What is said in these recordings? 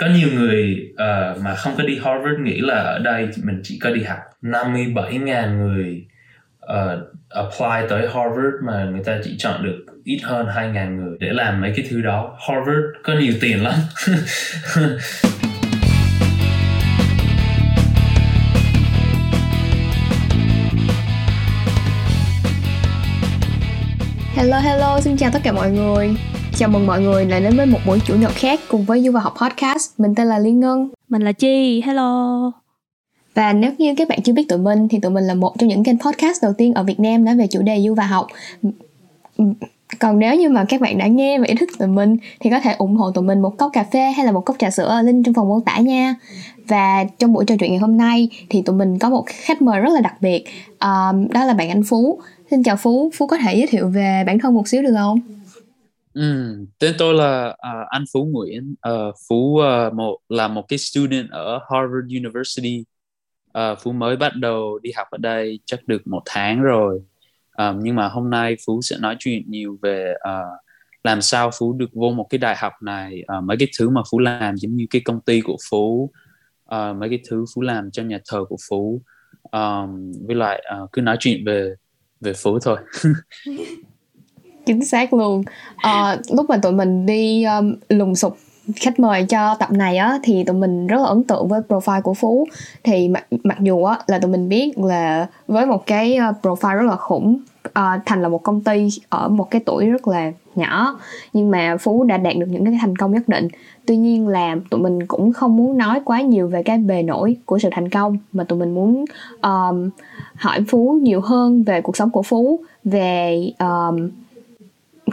Có nhiều người mà không có đi Harvard nghĩ là ở đây mình chỉ có đi học. 57.000 người apply tới Harvard mà người ta chỉ chọn được ít hơn 2.000 người để làm mấy cái thứ đó. Harvard có nhiều tiền lắm. Hello, xin chào tất cả mọi người. Chào mừng mọi người lại đến với một buổi chủ nhật khác cùng với Du Vào Học Podcast. Mình tên là Liên Ngân. Mình là Chi, hello. Và nếu như các bạn chưa biết tụi mình thì tụi mình là một trong những kênh podcast đầu tiên ở Việt Nam nói về chủ đề Du Vào Học. Còn nếu như mà các bạn đã nghe và yêu thích tụi mình thì có thể ủng hộ tụi mình một cốc cà phê hay là một cốc trà sữa, link trong phần mô tả nha. Và trong buổi trò chuyện ngày hôm nay thì tụi mình có một khách mời rất là đặc biệt, đó là bạn anh Phú. Xin chào Phú, Phú có thể giới thiệu về bản thân một xíu được không? Tên tôi là anh Phú Nguyễn. Phú là một cái student ở Harvard University. Phú mới bắt đầu đi học ở đây chắc được 1 tháng rồi. Nhưng mà hôm nay Phú sẽ nói chuyện nhiều về làm sao Phú được vô một cái đại học này, mấy cái thứ mà Phú làm giống như cái công ty của Phú, mấy cái thứ Phú làm cho nhà thờ của Phú, với lại cứ nói chuyện về Phú thôi. Chính xác luôn. Lúc mà tụi mình đi lùng sục khách mời cho tập này á, thì tụi mình rất là ấn tượng với profile của Phú. Thì mặc dù á, là tụi mình biết là với một cái profile rất là khủng, thành là một công ty ở một cái tuổi rất là nhỏ, nhưng mà Phú đã đạt được những cái thành công nhất định. Tuy nhiên là tụi mình cũng không muốn nói quá nhiều về cái bề nổi của sự thành công, mà tụi mình muốn hỏi Phú nhiều hơn về cuộc sống của Phú, về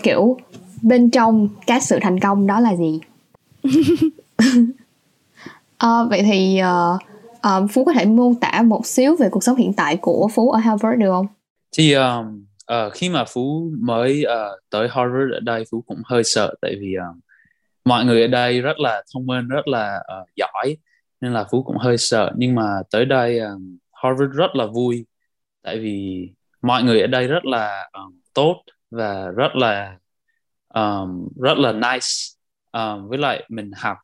kiểu bên trong cái sự thành công đó là gì. Vậy thì Phú có thể mô tả một xíu về cuộc sống hiện tại của Phú ở Harvard được không? Thì khi mà Phú mới tới Harvard ở đây, Phú cũng hơi sợ, tại vì mọi người ở đây rất là thông minh, rất là giỏi, nên là Phú cũng hơi sợ. Nhưng mà tới đây Harvard rất là vui, tại vì mọi người ở đây rất là tốt và rất là nice. Với lại mình học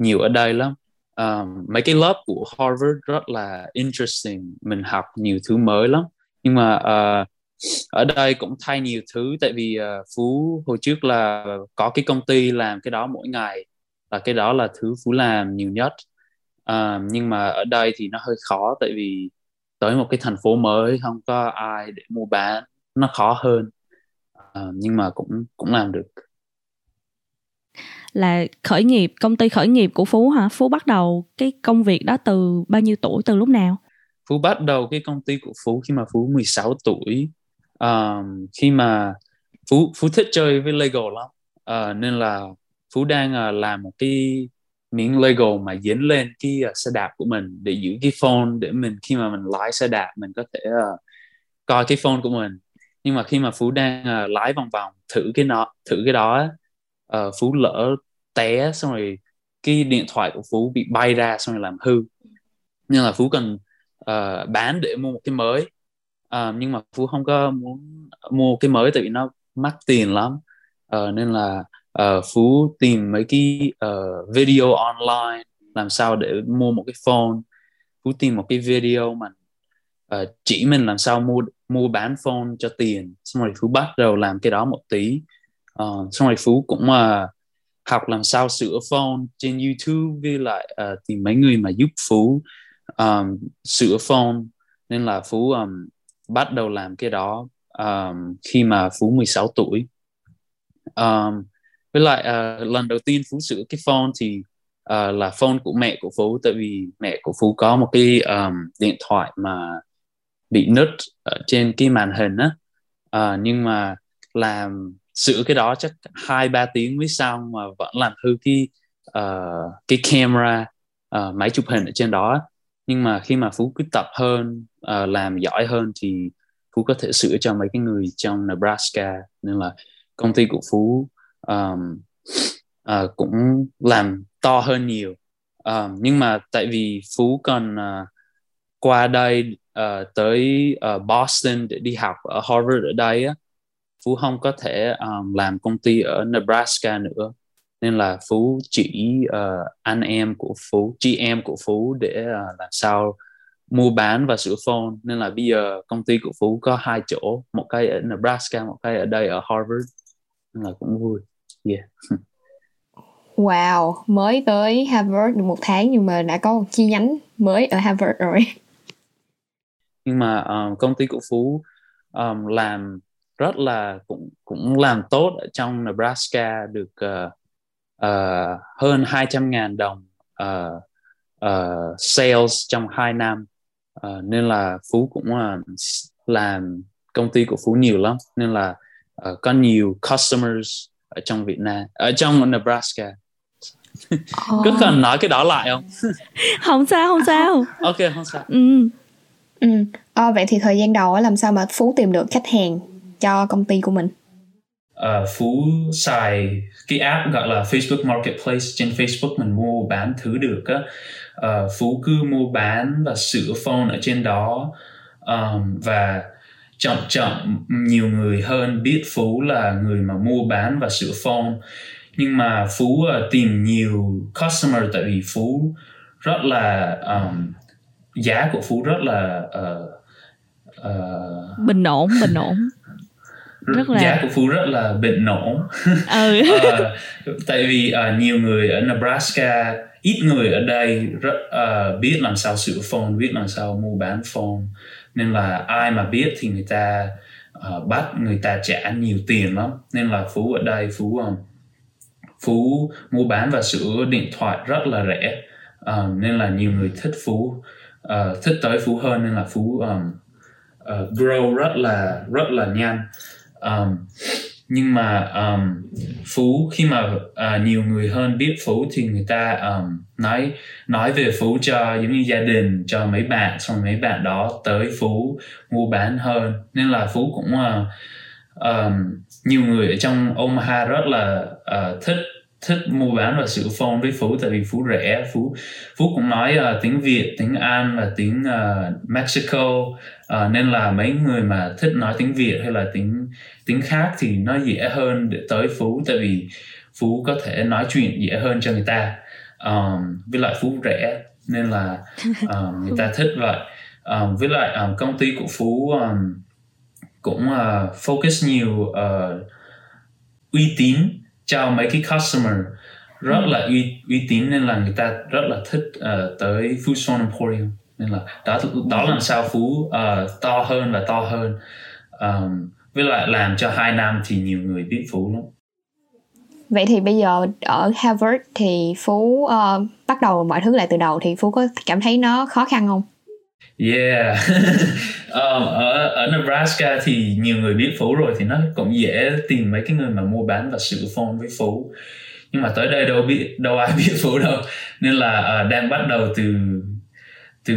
nhiều ở đây lắm. Mấy cái lớp của Harvard rất là interesting, mình học nhiều thứ mới lắm. Nhưng mà ở đây cũng thay nhiều thứ, tại vì Phú hồi trước là có cái công ty làm cái đó mỗi ngày, và cái đó là thứ Phú làm nhiều nhất. Nhưng mà ở đây thì nó hơi khó, tại vì tới một cái thành phố mới không có ai để mua bán, nó khó hơn. Nhưng mà cũng làm được. Là khởi nghiệp, công ty khởi nghiệp của Phú hả? Phú bắt đầu cái công việc đó từ bao nhiêu tuổi, từ lúc nào? Phú bắt đầu cái công ty của Phú khi mà Phú 16 tuổi. Khi mà Phú thích chơi với Lego lắm, nên là Phú đang làm một cái miếng Lego mà dính lên cái xe đạp của mình để giữ cái phone, để mình khi mà mình lái xe đạp mình có thể coi cái phone của mình. Nhưng mà khi mà Phú đang lái vòng vòng thử cái đó, Phú lỡ té, xong rồi cái điện thoại của Phú bị bay ra, xong rồi làm hư. Nhưng là Phú cần bán để mua một cái mới. Nhưng mà Phú không có muốn mua cái mới tại vì nó mắc tiền lắm. Nên là Phú tìm mấy cái video online làm sao để mua một cái phone. Phú tìm một cái video mà chỉ mình làm sao mua bán phone cho tiền. Xong rồi Phú bắt đầu làm cái đó một tí. Xong rồi Phú cũng học làm sao sửa phone trên YouTube, với lại tìm mấy người mà giúp Phú sửa phone. Nên là Phú bắt đầu làm cái đó khi mà Phú 16 tuổi. Với lại lần đầu tiên Phú sửa cái phone thì là phone của mẹ của Phú, tại vì mẹ của Phú có một cái điện thoại mà bị nứt ở trên cái màn hình á. Nhưng mà sửa cái đó chắc 2-3 tiếng mới xong mà vẫn làm hư cái camera, máy chụp hình ở trên đó. Nhưng mà khi mà Phú cứ tập hơn, làm giỏi hơn thì Phú có thể sửa cho mấy cái người trong Nebraska. Nên là công ty của Phú cũng làm to hơn nhiều. Nhưng mà tại vì Phú còn qua đây tới Boston để đi học ở Harvard ở đây á, Phú không có thể làm công ty ở Nebraska nữa. Nên là Phú chỉ anh em của Phú, chị em của Phú để làm sao mua bán và sửa phone. Nên là bây giờ công ty của Phú có hai chỗ, một cái ở Nebraska, một cái ở đây ở Harvard. Nên là cũng vui. Yeah. Wow, mới tới Harvard được một tháng nhưng mà đã có một chi nhánh mới ở Harvard rồi. Nhưng mà công ty của Phú làm rất là cũng làm tốt ở trong Nebraska, được hơn 200.000 đồng sales trong 2 năm. Nên là Phú cũng làm công ty của Phú nhiều lắm. Nên là có nhiều customers ở trong Việt Nam, ở trong Nebraska. Cứ cần nói cái đó lại không? Không sao. Ok, không sao. Vậy thì thời gian đầu làm sao mà Phú tìm được khách hàng cho công ty của mình? Phú xài cái app gọi là Facebook Marketplace. Trên Facebook mình mua bán thứ được á. Phú cứ mua bán và sửa phone ở trên đó. Và chậm chậm nhiều người hơn biết Phú là người mà mua bán và sửa phone. Nhưng mà Phú tìm nhiều customer tại vì Phú rất là giá của Phú rất là bình ổn rất là... giá của Phú rất là bình ổn. Tại vì nhiều người ở Nebraska, ít người ở đây biết làm sao sửa phone, biết làm sao mua bán phone. Nên là ai mà biết thì người ta bắt người ta trả nhiều tiền lắm. Nên là Phú ở đây, Phú mua bán và sửa điện thoại rất là rẻ. Nên là nhiều người thích Phú, thích tới Phú hơn. Nên là Phú grow rất là nhanh. Nhưng mà Phú khi mà nhiều người hơn biết Phú thì người ta nói về Phú cho giống như gia đình, cho mấy bạn, xong mấy bạn đó tới Phú mua bán hơn. Nên là Phú cũng nhiều người ở trong Omaha rất là thích mua bán và sửa phone với Phú tại vì Phú rẻ. Phú cũng nói tiếng Việt, tiếng Anh và tiếng Mexico. Nên là mấy người mà thích nói tiếng Việt hay là tiếng khác thì nó dễ hơn để tới Phú tại vì Phú có thể nói chuyện dễ hơn cho người ta. Với lại Phú rẻ nên là người ta thích vậy. Với lại công ty của Phú cũng focus nhiều uy tín cho mấy cái customer rất là uy tín. Nên là người ta rất là thích tới Phú's Phone Emporium. Nên là đó làm sao Phú to hơn. Với lại làm cho 2 năm thì nhiều người biết Phú lắm. Vậy thì bây giờ ở Harvard thì Phú bắt đầu mọi thứ lại từ đầu thì Phú có cảm thấy nó khó khăn không? Yeah. Ở Nebraska thì nhiều người biết Phú rồi thì nó cũng dễ tìm mấy cái người mà mua bán và sửa phone với Phú. Nhưng mà tới đây đâu ai biết Phú đâu. Nên là đang bắt đầu từ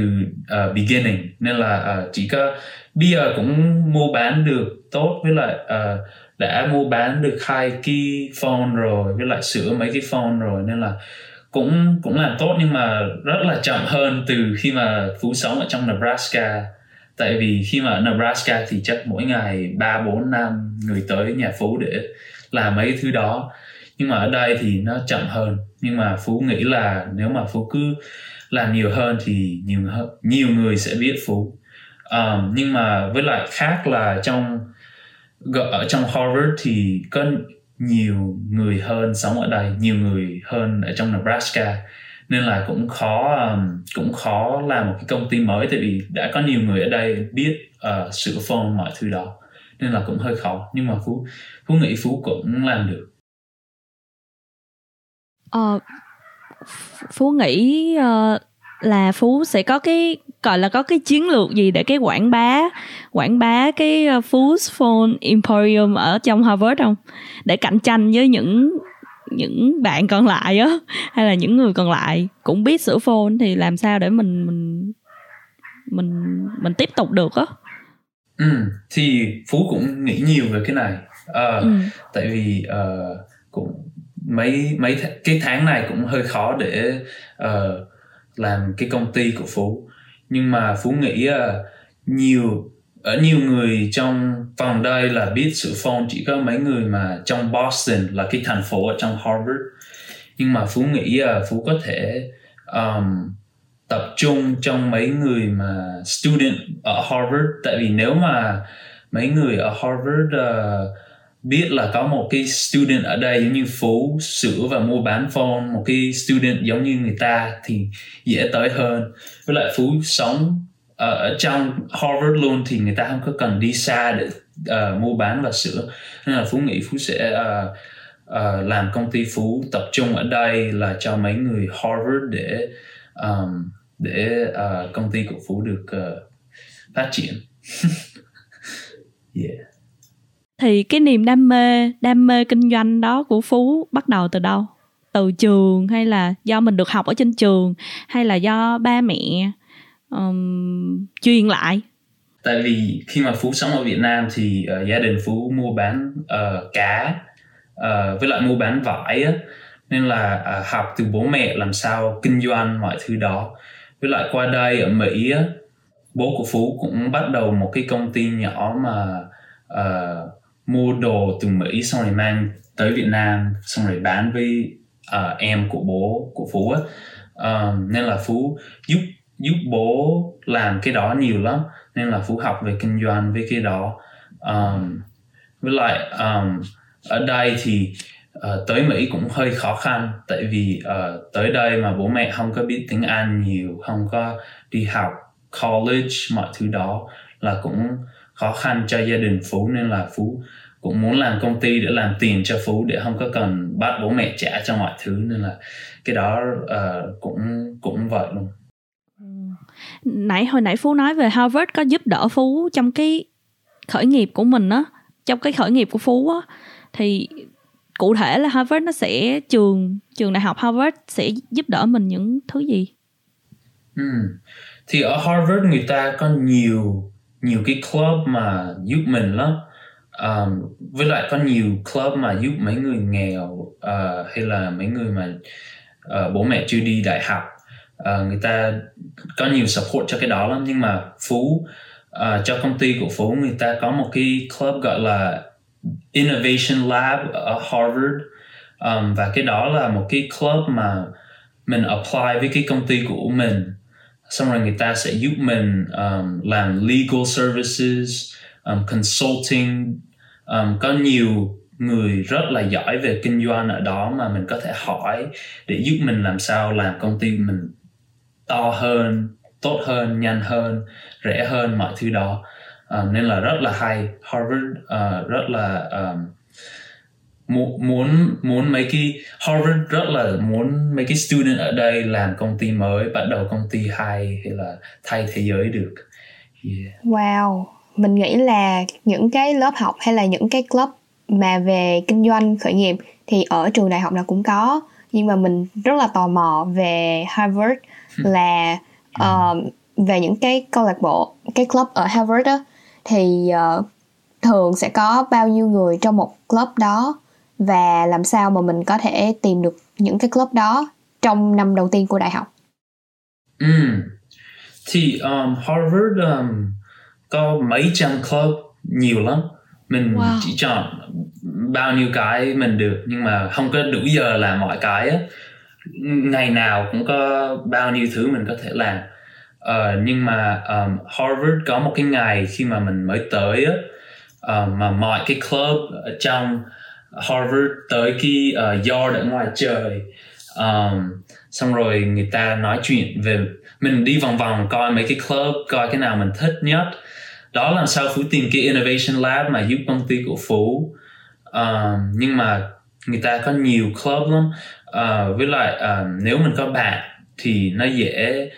beginning. Nên là chỉ có bây giờ cũng mua bán được tốt, với lại đã mua bán được 2 cái phone rồi, với lại sửa mấy cái phone rồi. Nên là cũng làm tốt nhưng mà rất là chậm hơn từ khi mà Phú sống ở trong Nebraska. Tại vì khi mà ở Nebraska thì chắc mỗi ngày 3-4-5 người tới nhà Phú để làm mấy thứ đó. Nhưng mà ở đây thì nó chậm hơn. Nhưng mà Phú nghĩ là nếu mà Phú cứ làm nhiều hơn thì nhiều người sẽ biết Phú. Nhưng mà với lại khác là ở trong Harvard thì có nhiều người hơn sống ở đây, nhiều người hơn ở trong Nebraska. Nên là cũng khó làm một cái công ty mới tại vì đã có nhiều người ở đây biết sửa phone mọi thứ đó. Nên là cũng hơi khó. Nhưng mà Phú nghĩ Phú cũng làm được. Phú nghĩ là Phú sẽ có cái gọi là có cái chiến lược gì để cái quảng bá cái Phú's Phone Emporium ở trong Harvard không, để cạnh tranh với những bạn còn lại á, hay là những người còn lại cũng biết sửa phone thì làm sao để mình tiếp tục được á? Thì Phú cũng nghĩ nhiều về cái này. Tại vì cũng mấy cái tháng này cũng hơi khó để làm cái công ty của Phú. Nhưng mà Phú nghĩ nhiều người trong phòng đây là biết sửa phone, chỉ có mấy người mà trong Boston là cái thành phố ở trong Harvard. Nhưng mà Phú nghĩ là Phú có thể tập trung trong mấy người mà student ở Harvard. Tại vì nếu mà mấy người ở Harvard biết là có một cái student ở đây giống như Phú sửa và mua bán phone, một cái student giống như người ta thì dễ tới hơn. Với lại Phú sống ở trong Harvard luôn thì người ta không có cần đi xa để mua bán và sửa. Nên là Phú nghĩ Phú sẽ làm công ty Phú tập trung ở đây là cho mấy người Harvard để công ty của Phú được phát triển. Yeah. Thì cái niềm đam mê kinh doanh đó của Phú bắt đầu từ đâu? Từ trường hay là do mình được học ở trên trường hay là do ba mẹ truyền lại? Tại vì khi mà Phú sống ở Việt Nam thì gia đình Phú mua bán cá với lại mua bán vải á. Nên là học từ bố mẹ làm sao kinh doanh mọi thứ đó. Với lại qua đây ở Mỹ á, bố của Phú cũng bắt đầu một cái công ty nhỏ mà mua đồ từ Mỹ xong rồi mang tới Việt Nam xong rồi bán với em của bố của Phú á. Nên là Phú giúp bố làm cái đó nhiều lắm. Nên là Phú học về kinh doanh với cái đó. Với lại ở đây thì tới Mỹ cũng hơi khó khăn. Tại vì tới đây mà bố mẹ không có biết tiếng Anh nhiều, không có đi học college, mọi thứ đó là cũng khó khăn cho gia đình Phú. Nên là Phú cũng muốn làm công ty để làm tiền cho Phú, để không có cần bắt bố mẹ trả cho mọi thứ. Nên là cái đó cũng vậy luôn. Hồi nãy Phú nói về Harvard có giúp đỡ Phú trong cái khởi nghiệp của mình á, trong cái khởi nghiệp của Phú á, thì cụ thể là Harvard nó sẽ trường đại học Harvard sẽ giúp đỡ mình những thứ gì? Thì ở Harvard người ta có nhiều cái club mà giúp mình lắm. Với lại có nhiều club mà giúp mấy người nghèo hay là mấy người mà bố mẹ chưa đi đại học. Người ta có nhiều support cho cái đó lắm. Nhưng mà Phú cho công ty của Phú, người ta có một cái club gọi là Innovation Lab ở Harvard. Và cái đó là một cái club mà mình apply với cái công ty của mình, xong rồi người ta sẽ giúp mình làm legal services, consulting. Có nhiều người rất là giỏi về kinh doanh ở đó mà mình có thể hỏi để giúp mình làm sao làm công ty mình to hơn, tốt hơn, nhanh hơn, rẻ hơn, mọi thứ đó. Nên là rất là hay. Harvard rất là muốn mấy cái Harvard rất là muốn mấy cái student ở đây làm công ty mới, bắt đầu công ty hay là thay thế giới được. Yeah. Wow, mình nghĩ là những cái lớp học hay là những cái club mà về kinh doanh khởi nghiệp thì ở trường đại học nào cũng có, nhưng mà mình rất là tò mò về Harvard là về những cái câu lạc bộ, cái club ở Harvard đó, thì thường sẽ có bao nhiêu người trong một club đó và làm sao mà mình có thể tìm được những cái club đó trong năm đầu tiên của đại học? Thì Harvard có mấy trăm club, nhiều lắm. Mình chỉ chọn bao nhiêu cái mình được, nhưng mà không có đủ giờ làm mọi cái á. Ngày nào cũng có bao nhiêu thứ mình có thể làm. Nhưng mà Harvard có một cái ngày khi mà mình mới tới á, mà mọi cái club ở trong Harvard tới cái yard ở ngoài trời, xong rồi người ta nói chuyện về, mình đi vòng vòng coi mấy cái club, coi cái nào mình thích nhất. Đó làm sao Phú tìm cái Innovation Lab mà giúp công ty của Phú. Nhưng mà người ta có nhiều club lắm. Với lại nếu mình có bạn thì nó dễ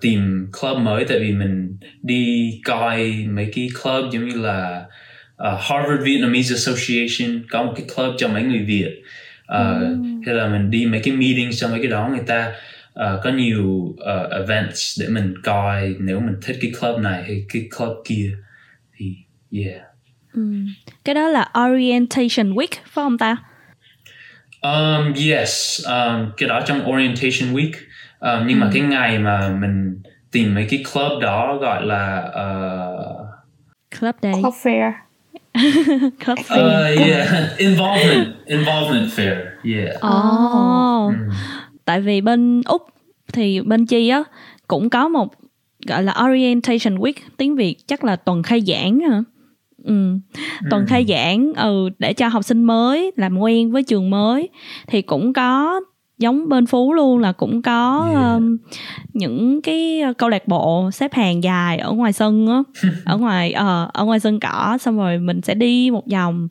tìm club mới. Tại vì mình đi coi mấy cái club giống như là Harvard Vietnamese Association có một cái club cho mấy người Việt. Hay là mình đi mấy cái meeting cho mấy cái đó, người ta có nhiều events để mình coi nếu mình thích cái club này hay cái club kia thì yeah. Cái đó là Orientation Week phải không ta? Yes, cái đó trong Orientation Week. Nhưng mà cái ngày mà mình tìm mấy cái club đó gọi là Club Day, Club Fair. Club Fair. Yeah, Involvement Fair. Yeah. Oh. Tại vì bên Úc thì bên Chi á cũng có một gọi là Orientation Week, tiếng Việt chắc là tuần khai giảng hả? Tuần khai giảng để cho học sinh mới làm quen với trường mới, thì cũng có giống bên Phú luôn, là cũng có những cái câu lạc bộ xếp hàng dài ở ngoài sân á, ở ngoài sân cỏ, xong rồi mình sẽ đi một vòng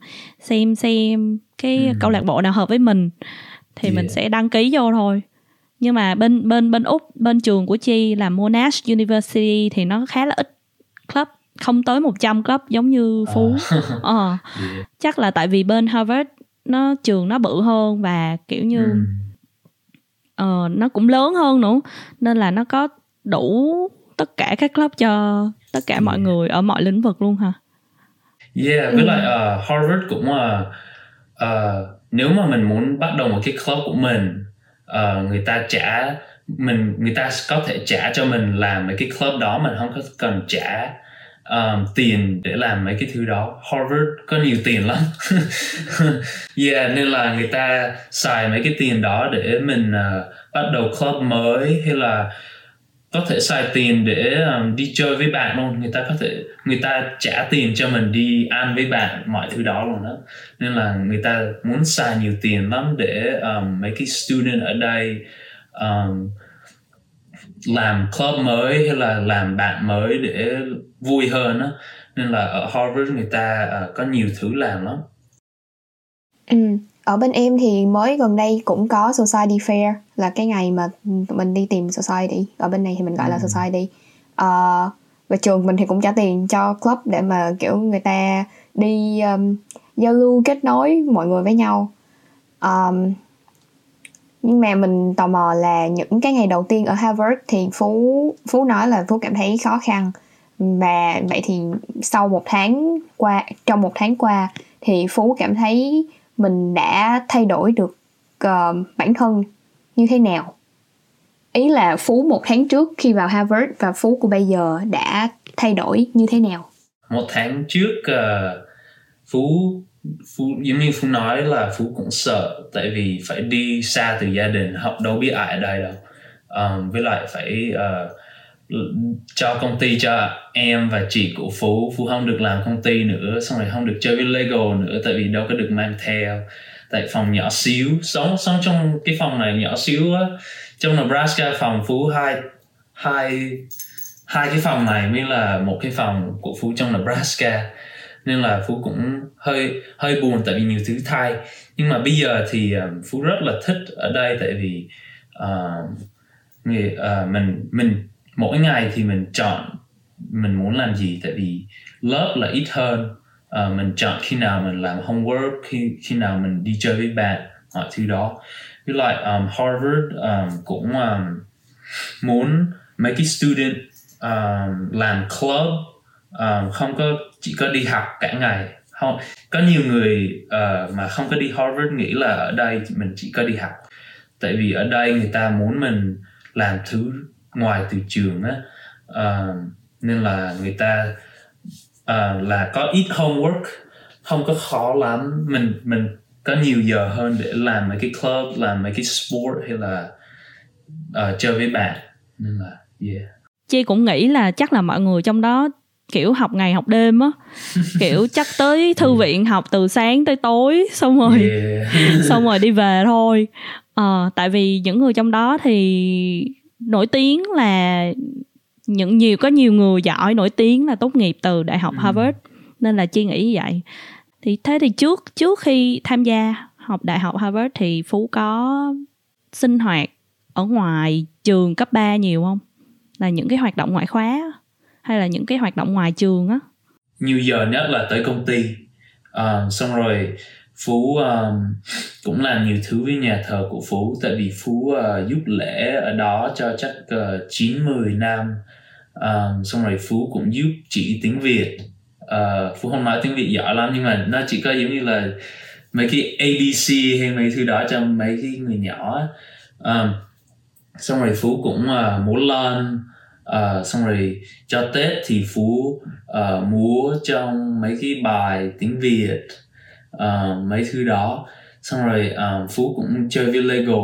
xem cái câu lạc bộ nào hợp với mình thì mình sẽ đăng ký vô thôi. Nhưng mà bên Úc, bên trường của Chi là Monash University thì nó khá là ít club, không tới 100 club giống như Phú. Chắc là tại vì bên Harvard trường nó bự hơn và kiểu như nó cũng lớn hơn nữa, nên là nó có đủ tất cả các club cho tất cả mọi người ở mọi lĩnh vực luôn hả? Yeah, với lại Harvard cũng nếu mà mình muốn bắt đầu một cái club của mình, người ta có thể trả cho mình làm mấy cái club đó, mình không cần trả tiền để làm mấy cái thứ đó. Harvard có nhiều tiền lắm. Yeah, nên là người ta xài mấy cái tiền đó để mình bắt đầu club mới, hay là có thể xài tiền để đi chơi với bạn luôn. Người ta trả tiền cho mình đi ăn với bạn, mọi thứ đó luôn đó. Nên là người ta muốn xài nhiều tiền lắm để mấy cái student ở đây làm club mới hay là làm bạn mới để vui hơn đó. Nên là ở Harvard người ta có nhiều thứ làm lắm. Ở bên em thì mới gần đây cũng có Society Fair, là cái ngày mà mình đi tìm Society. Ở bên này thì mình gọi là Society. Và trường mình thì cũng trả tiền cho club để mà kiểu người ta đi giao lưu, kết nối mọi người với nhau. Nhưng mà mình tò mò là những cái ngày đầu tiên ở Harvard thì Phú nói là Phú cảm thấy khó khăn. Và vậy thì trong một tháng qua thì Phú cảm thấy mình đã thay đổi được bản thân như thế nào? Ý là Phú một tháng trước khi vào Harvard và Phú của bây giờ đã thay đổi như thế nào? Một tháng trước Phú giống như Phú nói là Phú cũng sợ, tại vì phải đi xa từ gia đình, học đâu biết ai ở đây đâu. Với lại phải cho công ty cho em và chị của Phú không được làm công ty nữa, xong rồi không được chơi với Lego nữa, tại vì đâu có được mang theo, tại phòng nhỏ xíu. Sống trong cái phòng này nhỏ xíu á, trong Nebraska phòng Phú hai cái phòng này mới là một cái phòng của Phú trong Nebraska. Nên là Phú cũng hơi buồn tại vì nhiều thứ thay. Nhưng mà bây giờ thì Phú rất là thích ở đây, tại vì mình mỗi ngày thì mình chọn mình muốn làm gì, tại vì lớp là ít hơn. Mình chọn khi nào mình làm homework, khi nào mình đi chơi với bạn, mọi thứ đó. Với lại Harvard cũng muốn mấy cái student làm club, không có chỉ có đi học cả ngày. Không, có nhiều người mà không có đi Harvard nghĩ là ở đây mình chỉ có đi học, tại vì ở đây người ta muốn mình làm thứ ngoài từ trường á, nên là người ta là có ít homework, không có khó lắm. Mình có nhiều giờ hơn để làm mấy cái club, làm mấy cái sport hay là chơi với bạn. Nên là Chi cũng nghĩ là chắc là mọi người trong đó kiểu học ngày học đêm á, kiểu chắc tới thư viện học từ sáng tới tối, xong rồi đi về thôi. Tại vì những người trong đó thì nổi tiếng là có nhiều người giỏi nổi tiếng là tốt nghiệp từ đại học Harvard, nên là Chi nghĩ như vậy. Thì thế thì trước khi tham gia học đại học Harvard thì Phú có sinh hoạt ở ngoài trường cấp 3 nhiều không? Là những cái hoạt động ngoại khóa hay là những cái hoạt động ngoài trường á? Nhiều giờ nhất là tới công ty, xong rồi Phú cũng làm nhiều thứ với nhà thờ của Phú, tại vì Phú giúp lễ ở đó cho chắc 9-10 năm. Xong rồi Phú cũng giúp chỉ tiếng Việt. Phú không nói tiếng Việt giỏi lắm, nhưng mà nó chỉ có giống như là mấy cái ABC hay mấy thứ đó cho mấy cái người nhỏ. Xong rồi Phú cũng múa lân. Xong rồi cho Tết thì Phú múa trong mấy cái bài tiếng Việt, mấy thứ đó. Xong rồi Phú cũng chơi với Lego.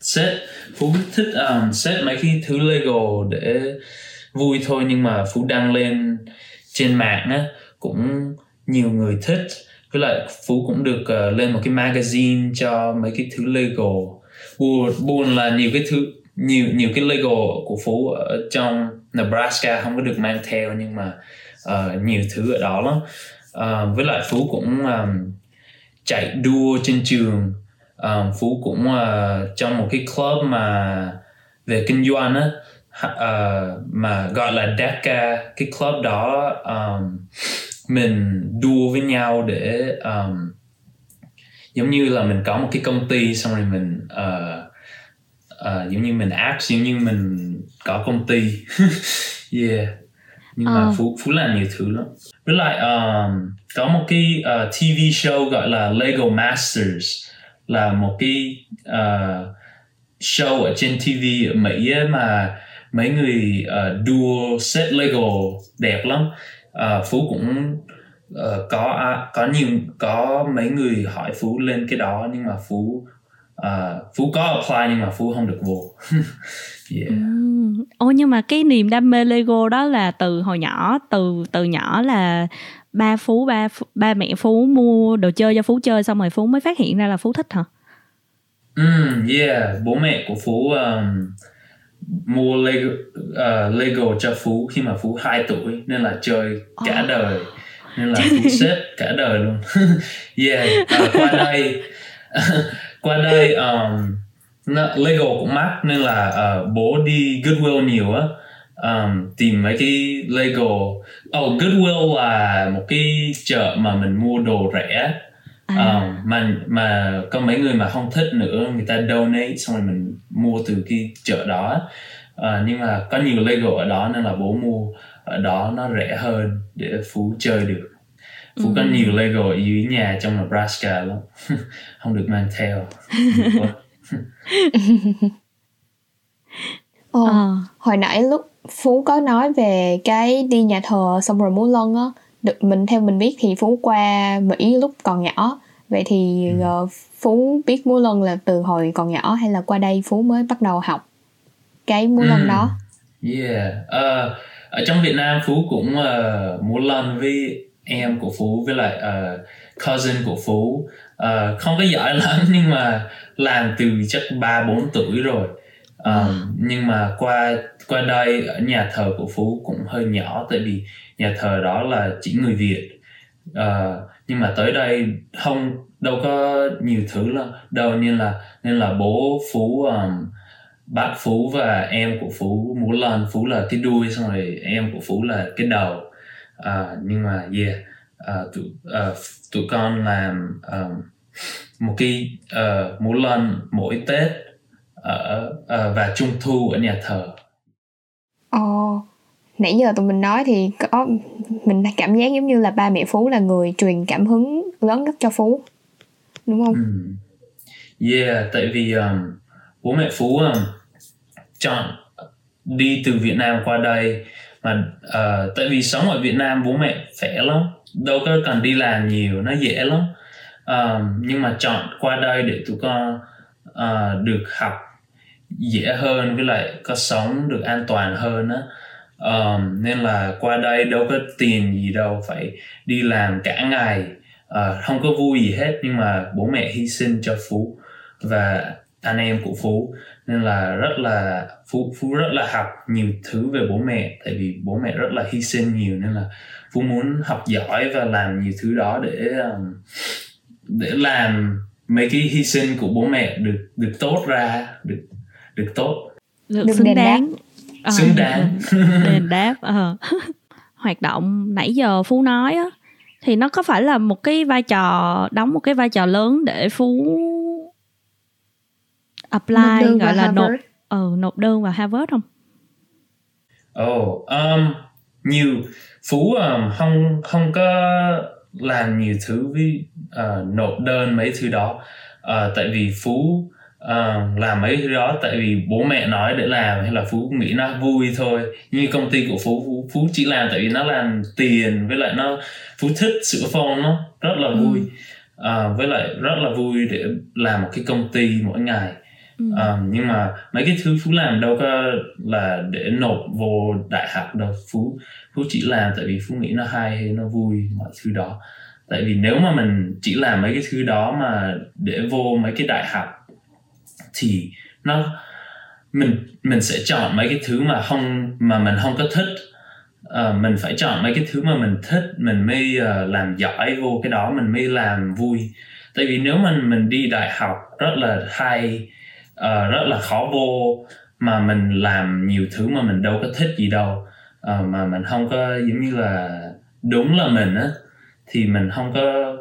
Set Phú thích set mấy cái thứ Lego để vui thôi, nhưng mà Phú đăng lên trên mạng á cũng nhiều người thích, với lại Phú cũng được lên một cái magazine cho mấy cái thứ Lego. Buồn là nhiều cái thứ nhiều cái Lego của Phú ở trong Nebraska không có được mang theo, nhưng mà nhiều thứ ở đó lắm. Với lại Phú cũng chạy đua trên trường. Phú cũng trong một cái club mà về kinh doanh á, mà gọi là DECA. Cái club đó mình đua với nhau để giống như là mình có một cái công ty, xong rồi mình giống như mình act, giống như mình có công ty. Yeah. Nhưng mà Phú làm nhiều thứ lắm. Với lại có một cái TV show gọi là Lego Masters, là một cái show ở trên TV ở Mỹ ấy, mà mấy người đua set Lego đẹp lắm. Phú cũng có mấy người hỏi Phú lên cái đó, nhưng mà Phú có apply nhưng mà Phú không được vô. Yeah. Nhưng mà cái niềm đam mê Lego đó là từ hồi nhỏ, từ nhỏ là ba mẹ Phú mua đồ chơi cho Phú chơi, xong rồi Phú mới phát hiện ra là Phú thích hả? Yeah, bố mẹ của Phú mua Lego cho Phú khi mà Phú 2 tuổi, nên là chơi cả đời, nên là Phú xếp cả đời luôn. Yeah, qua đây Lego cũng mắc, nên là bố đi Goodwill nhiều á, tìm mấy cái Lego. Goodwill là một cái chợ mà mình mua đồ rẻ, mà có mấy người mà không thích nữa người ta donate, xong rồi mình mua từ cái chợ đó. Nhưng mà có nhiều Lego ở đó nên là bố mua ở đó nó rẻ hơn để Phú chơi được. Phú có nhiều Lego ở dưới nhà trong Nebraska lắm. Không được mang theo. Hồi nãy lúc Phú có nói về cái đi nhà thờ xong rồi múa lân á, theo mình biết thì Phú qua Mỹ lúc còn nhỏ. Vậy thì Phú biết múa lân là từ hồi còn nhỏ hay là qua đây Phú mới bắt đầu học cái múa lân đó? Yeah, ở trong Việt Nam Phú cũng múa lân với em của Phú với lại cousin của Phú. Không có giỏi lắm nhưng mà làm từ chắc 3-4 tuổi rồi. Nhưng mà qua đây ở nhà thờ của Phú cũng hơi nhỏ, tại vì nhà thờ đó là chỉ người Việt. Nhưng mà tới đây không đâu có nhiều thứ đâu, nên là bố Phú bác Phú và em của Phú múa lân. Phú là cái đuôi, xong rồi em của Phú là cái đầu. Nhưng mà yeah, tụi con làm một cái múa lân mỗi Tết và Trung Thu ở nhà thờ. Nãy giờ tụi mình nói thì mình cảm giác giống như là ba mẹ Phú là người truyền cảm hứng lớn nhất cho Phú, đúng không? Yeah, tại vì bố mẹ Phú chọn đi từ Việt Nam qua đây, mà tại vì sống ở Việt Nam bố mẹ khỏe lắm, đâu có cần đi làm nhiều, nó dễ lắm. Nhưng mà chọn qua đây để tụi con được học dễ hơn, với lại có sống được an toàn hơn á. Nên là qua đây đâu có tiền gì đâu, phải đi làm cả ngày, không có vui gì hết, nhưng mà bố mẹ hy sinh cho Phú và anh em của Phú, nên là rất là Phú rất là học nhiều thứ về bố mẹ, tại vì bố mẹ rất là hy sinh nhiều, nên là Phú muốn học giỏi và làm nhiều thứ đó để làm mấy cái hy sinh của bố mẹ được tốt ra, được tốt, được xứng đáng. Hoạt động nãy giờ Phú nói á, thì nó có phải là một cái vai trò, đóng một cái vai trò lớn để Phú apply, gọi là nộp đơn vào Harvard không? Nhiều Phú không có làm nhiều thứ với nộp đơn mấy thứ đó, tại vì Phú làm mấy thứ đó tại vì bố mẹ nói để làm, hay là Phú nghĩ nó vui thôi. Như công ty của Phú chỉ làm tại vì nó làm tiền, với lại Phú thích sửa phone, nó rất là vui. với lại rất là vui để làm một cái công ty mỗi ngày. Nhưng mà mấy cái thứ Phú làm đâu có là để nộp vô đại học đâu. Phú chỉ làm tại vì Phú nghĩ nó hay hay nó vui mọi thứ đó. Tại vì nếu mà mình chỉ làm mấy cái thứ đó mà để vô mấy cái đại học thì nó mình sẽ chọn mấy cái thứ mà mình không có thích. Mình phải chọn mấy cái thứ mà mình thích, mình mới làm giỏi vô cái đó, mình mới làm vui. Tại vì nếu mình đi đại học rất là hay, rất là khó vô, mà mình làm nhiều thứ mà mình đâu có thích gì đâu, mà mình không có giống như là đúng là mình á, thì mình không có,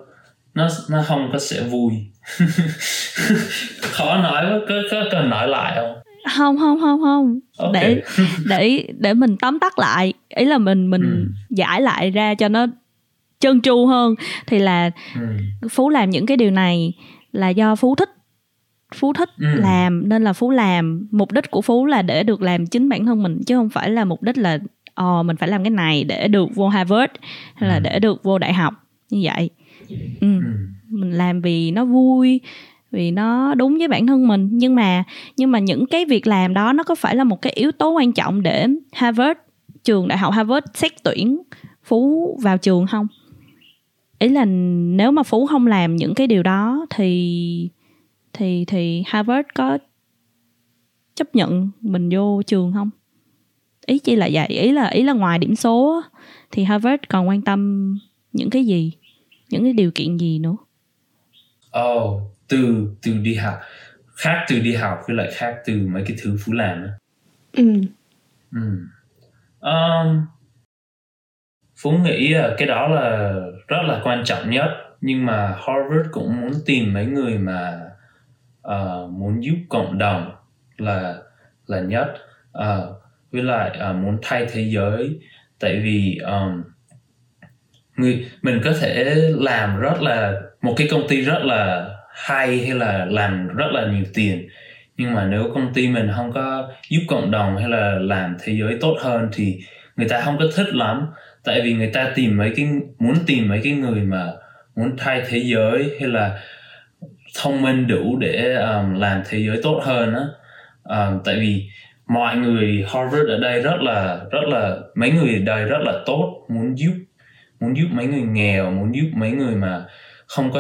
nó không có sẽ vui. Khó nói, có cần nói lại không? Không. Okay. Để mình tóm tắt lại, ý là mình giải lại ra cho nó trơn tru hơn, thì là Phú làm những cái điều này là do Phú thích làm, nên là Phú làm. Mục đích của Phú là để được làm chính bản thân mình, chứ không phải là mục đích là mình phải làm cái này để được vô Harvard hay là để được vô đại học như vậy. Mình làm vì nó vui, vì nó đúng với bản thân mình. Nhưng mà những cái việc làm đó nó có phải là một cái yếu tố quan trọng để Harvard, trường đại học Harvard xét tuyển Phú vào trường không? Ý là nếu mà Phú không làm những cái điều đó thì Harvard có chấp nhận mình vô trường không? Ý chỉ là vậy, ý là ngoài điểm số thì Harvard còn quan tâm những cái gì, những cái điều kiện gì nữa? Từ đi học, khác từ đi học với lại khác từ mấy cái thứ Phú làm á. Phú nghĩ cái đó là rất là quan trọng nhất, nhưng mà Harvard cũng muốn tìm mấy người mà muốn giúp cộng đồng là nhất, với lại muốn thay thế giới. Tại vì mình có thể làm rất là một cái công ty rất là hay là làm rất là nhiều tiền, nhưng mà nếu công ty mình không có giúp cộng đồng hay là làm thế giới tốt hơn thì người ta không có thích lắm. Tại vì người ta muốn tìm mấy cái người mà muốn thay thế giới hay là thông minh đủ để làm thế giới tốt hơn á. Tại vì mọi người Harvard ở đây rất là mấy người ở đây rất là tốt, muốn giúp mấy người nghèo, muốn giúp mấy người mà không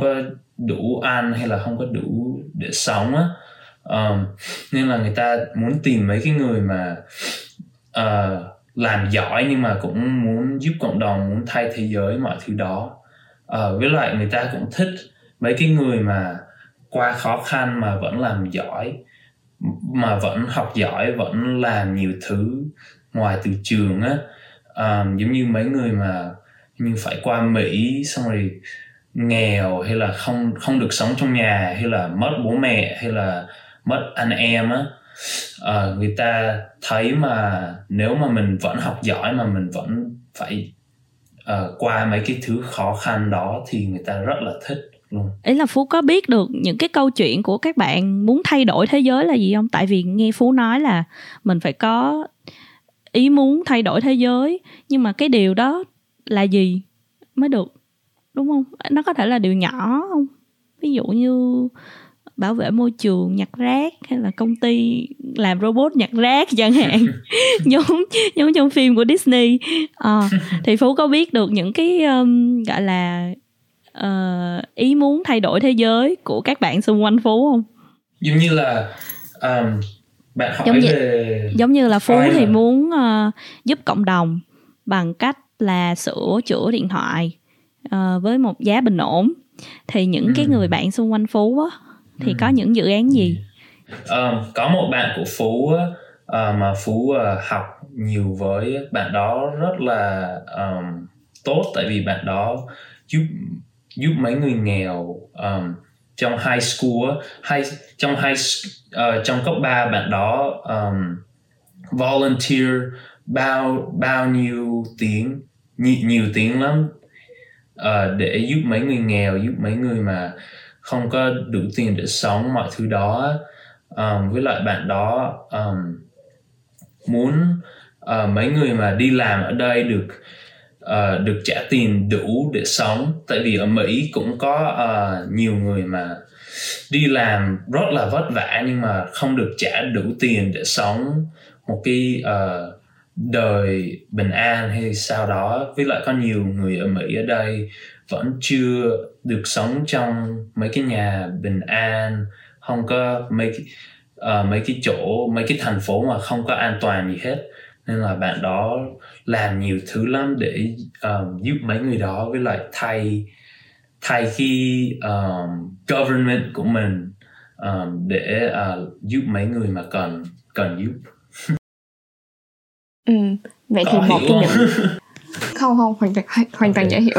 có đủ ăn hay là không có đủ để sống á. Nên là người ta muốn tìm mấy cái người mà làm giỏi nhưng mà cũng muốn giúp cộng đồng, muốn thay thế giới mọi thứ đó. Với lại người ta cũng thích mấy cái người mà qua khó khăn mà vẫn làm giỏi, mà vẫn học giỏi, vẫn làm nhiều thứ ngoài từ trường á. Giống như mấy người mà như phải qua Mỹ xong rồi nghèo hay là không được sống trong nhà, hay là mất bố mẹ, hay là mất anh em á. Người ta thấy mà nếu mà mình vẫn học giỏi mà mình vẫn phải qua mấy cái thứ khó khăn đó thì người ta rất là thích luôn. Ý là Phú có biết được những cái câu chuyện của các bạn muốn thay đổi thế giới là gì không? Tại vì nghe Phú nói là mình phải có ý muốn thay đổi thế giới, nhưng mà cái điều đó là gì mới được, đúng không? Nó có thể là điều nhỏ không? Ví dụ như bảo vệ môi trường, nhặt rác, hay là công ty làm robot nhặt rác chẳng hạn. giống trong phim của Disney. Thì Phú có biết được những cái gọi là ý muốn thay đổi thế giới của các bạn xung quanh Phú không? Giống như là bạn hỏi về... Giống như là Phú thì muốn giúp cộng đồng bằng cách là sửa chữa điện thoại với một giá bình ổn. Thì những cái người bạn xung quanh Phú á, thì có những dự án gì? Có một bạn của Phú mà Phú học nhiều với, bạn đó rất là tốt. Tại vì bạn đó giúp mấy người nghèo trong high school. Trong cấp 3 bạn đó volunteer bao nhiêu tiếng, nhiều tiếng lắm, để giúp mấy người nghèo, giúp mấy người mà không có đủ tiền để sống mọi thứ đó. Với lại bạn đó muốn mấy người mà đi làm ở đây được được trả tiền đủ để sống. Tại vì ở Mỹ cũng có nhiều người mà đi làm rất là vất vả nhưng mà không được trả đủ tiền để sống một cái đời bình an hay sao đó. Với lại có nhiều người ở Mỹ ở đây vẫn chưa được sống trong mấy cái nhà bình an, không có mấy cái thành phố mà không có an toàn gì hết. Nên là bạn đó làm nhiều thứ lắm để giúp mấy người đó, với lại thay khi government của mình để giúp mấy người mà cần giúp. Vậy thì một trong những không hoàn toàn dễ hiểu.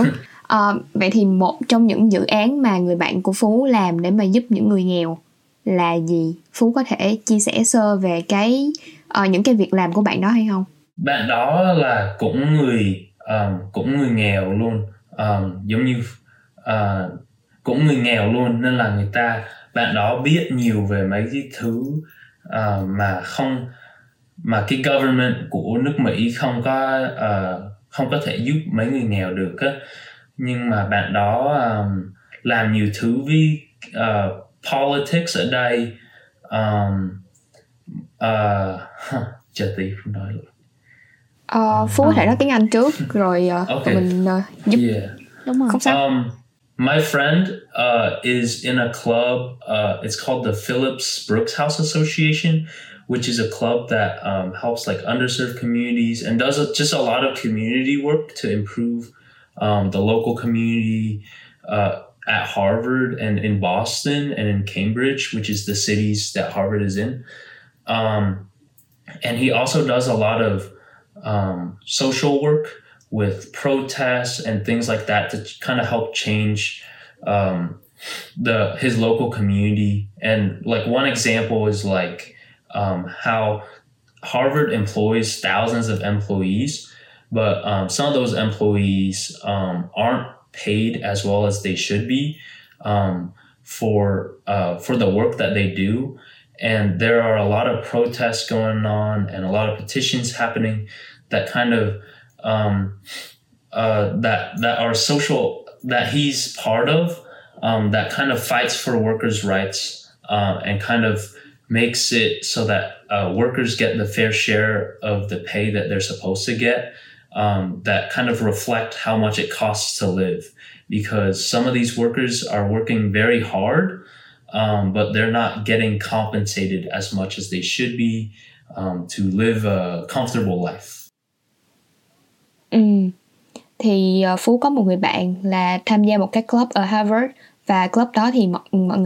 Vậy thì một trong những dự án mà người bạn của Phú làm để mà giúp những người nghèo là gì? Phú có thể chia sẻ sơ về những cái việc làm của bạn đó hay không? Bạn đó là cũng người nghèo luôn, giống như cũng người nghèo luôn, nên là bạn đó biết nhiều về mấy cái thứ mà cái government của nước Mỹ không có thể giúp mấy người nghèo được á. Nhưng mà bạn đó làm nhiều thứ với politics ở đây. Phú có thể nói tiếng Anh trước rồi okay. Mình giúp. Yeah. Đúng rồi. Không sao. My friend is in a club. It's called the Phillips Brooks House Association, which is a club that helps like underserved communities and does just a lot of community work to improve the local community at Harvard and in Boston and in Cambridge, which is the cities that Harvard is in. And he also does a lot of social work with protests and things like that to kind of help change his local community. And like one example is like how Harvard employs thousands of employees, but some of those employees aren't paid as well as they should be for the work that they do. And there are a lot of protests going on and a lot of petitions happening that kind of that are social, that he's part of, that kind of fights for workers' rights and kind of makes it so that workers get the fair share of the pay that they're supposed to get, that kind of reflect how much it costs to live, because some of these workers are working very hard, but they're not getting compensated as much as they should be to live a comfortable life. Thì Phú có một người bạn là tham gia một cái club ở Harvard, và club đó thì mọi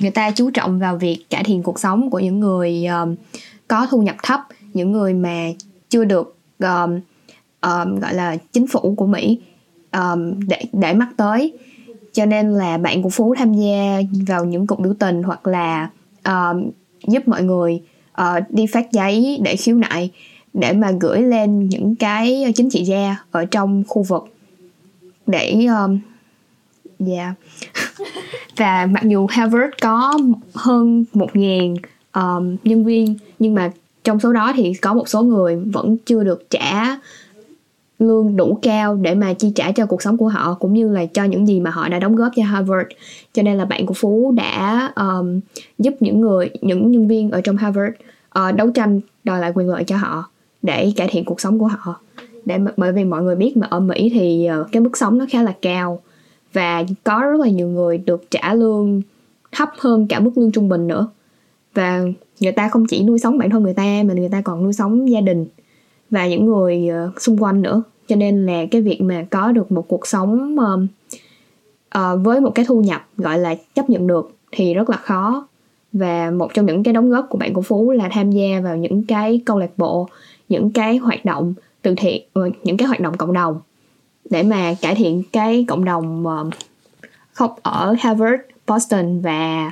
người ta chú trọng vào việc cải thiện cuộc sống của những người có thu nhập thấp, những người mà chưa được gọi là chính phủ của Mỹ để mắt tới. Cho nên là bạn của Phú tham gia vào những cuộc biểu tình hoặc là giúp mọi người đi phát giấy để khiếu nại, để mà gửi lên những cái chính trị gia ở trong khu vực để và mặc dù Harvard có hơn 1.000 nhân viên, nhưng mà trong số đó thì có một số người vẫn chưa được trả lương đủ cao để mà chi trả cho cuộc sống của họ, cũng như là cho những gì mà họ đã đóng góp cho Harvard. Cho nên là bạn của Phú đã giúp những nhân viên ở trong Harvard đấu tranh đòi lại quyền lợi cho họ để cải thiện cuộc sống của họ. Bởi vì mọi người biết mà, ở Mỹ thì cái mức sống nó khá là cao, và có rất là nhiều người được trả lương thấp hơn cả mức lương trung bình nữa. Và người ta không chỉ nuôi sống bản thân người ta mà người ta còn nuôi sống gia đình và những người xung quanh nữa. Cho nên là cái việc mà có được một cuộc sống với một cái thu nhập gọi là chấp nhận được thì rất là khó. Và một trong những cái đóng góp của bạn của Phú là tham gia vào những cái câu lạc bộ, những cái hoạt động từ thiện, những cái hoạt động cộng đồng để mà cải thiện cái cộng đồng không ở Harvard, Boston và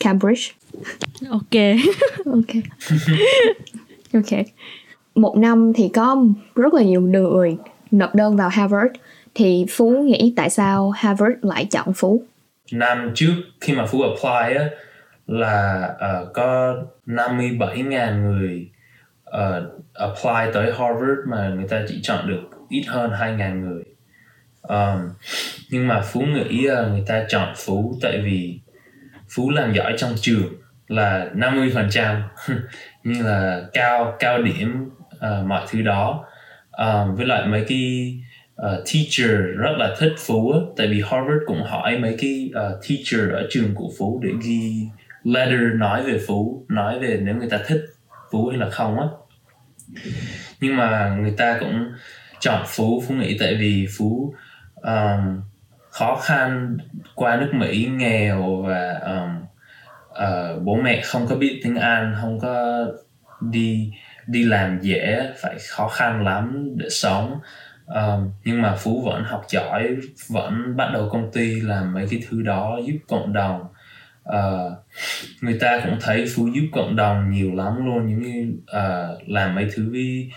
Cambridge. Ok. Một năm thì có rất là nhiều người nộp đơn vào Harvard, thì Phú nghĩ tại sao Harvard lại chọn Phú? Năm trước khi mà Phú apply á, là có 57.000 người apply tới Harvard mà người ta chỉ chọn được ít hơn 2.000 người. Nhưng mà Phú nghĩ người ta chọn Phú tại vì Phú làm giỏi trong trường là 50% nhưng là cao điểm mọi thứ đó. Với lại mấy cái teacher rất là thích Phú á, tại vì Harvard cũng hỏi mấy cái teacher ở trường của Phú để ghi letter nói về Phú, nói về nếu người ta thích Phú hay là không á. Nhưng mà người ta cũng chọn Phú nghĩ tại vì Phú khó khăn qua nước Mỹ nghèo và bố mẹ không có biết tiếng Anh, không có đi làm dễ, phải khó khăn lắm để sống. Nhưng mà Phú vẫn học giỏi, vẫn bắt đầu công ty làm mấy cái thứ đó giúp cộng đồng. Người ta cũng thấy Phú giúp cộng đồng nhiều lắm luôn, giống như làm mấy thứ với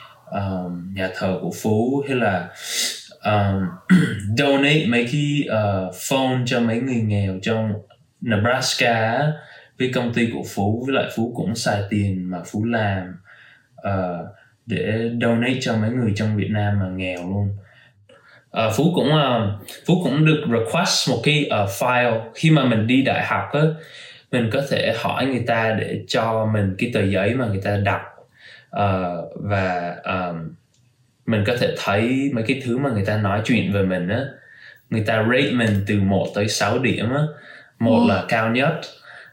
nhà thờ của Phú, hay là donate mấy cái phone cho mấy người nghèo trong Nebraska với công ty của Phú. Với lại Phú cũng xài tiền mà Phú làm để donate cho mấy người trong Việt Nam mà nghèo luôn. Phú cũng được request một cái file. Khi mà mình đi đại học á, mình có thể hỏi người ta để cho mình cái tờ giấy mà người ta đọc, và mình có thể thấy mấy cái thứ mà người ta nói chuyện về mình á. Người ta rate mình từ 1 tới 6 điểm á, 1 là cao nhất,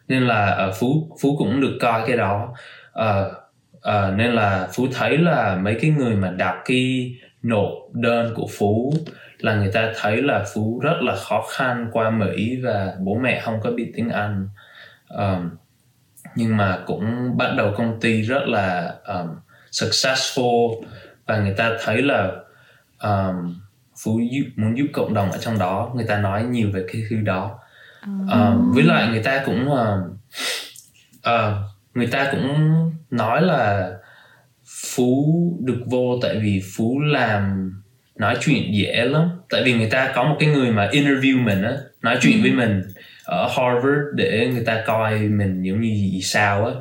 nên là Phú cũng được coi cái đó. Nên là Phú thấy là mấy cái người mà đọc cái nộp đơn của Phú là người ta thấy là Phú rất là khó khăn qua Mỹ và bố mẹ không có biết tiếng Anh, nhưng mà cũng bắt đầu công ty rất là successful, và người ta thấy là Phú muốn giúp cộng đồng ở trong đó. Người ta nói nhiều về cái thứ đó. Với lại người ta cũng nói là Phú được vô tại vì Phú làm nói chuyện dễ lắm. Tại vì người ta có một cái người mà interview mình á, nói chuyện với mình ở Harvard để người ta coi mình giống như gì sao á.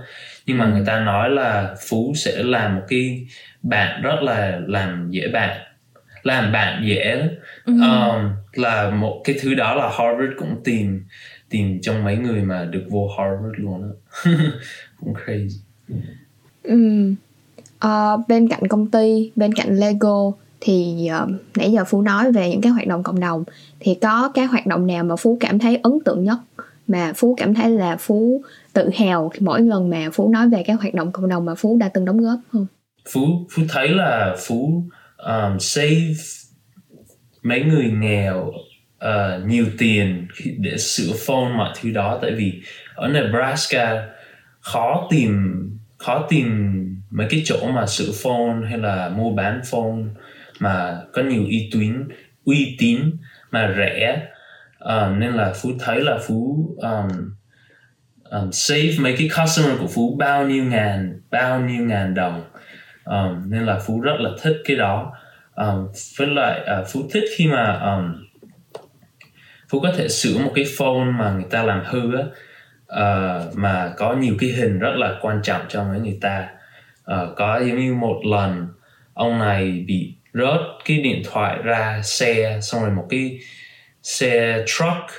Nhưng mà người ta nói là Phú sẽ làm một cái bạn rất là làm bạn dễ. Là một cái thứ đó là Harvard cũng tìm trong mấy người mà được vô Harvard luôn á. Cũng crazy. Bên cạnh công ty, bên cạnh Lego thì nãy giờ Phú nói về những cái hoạt động cộng đồng, thì có cái hoạt động nào mà Phú cảm thấy ấn tượng nhất, mà Phú cảm thấy là Phú tự hào mỗi lần mà Phú nói về các hoạt động cộng đồng mà Phú đã từng đóng góp không? Phú thấy là Phú save mấy người nghèo nhiều tiền để sửa phone mọi thứ đó. Tại vì ở Nebraska khó tìm mấy cái chỗ mà sửa phone hay là mua bán phone mà có nhiều uy tín mà rẻ. Nên là Phú thấy là Phú save mấy cái customer của Phú bao nhiêu ngàn đồng. Nên là Phú rất là thích cái đó. Với lại Phú thích khi mà Phú có thể sửa một cái phone mà người ta làm hư á, mà có nhiều cái hình rất là quan trọng cho mấy người ta. Có giống như một lần ông này bị rớt cái điện thoại ra xe, xong rồi một cái xe truck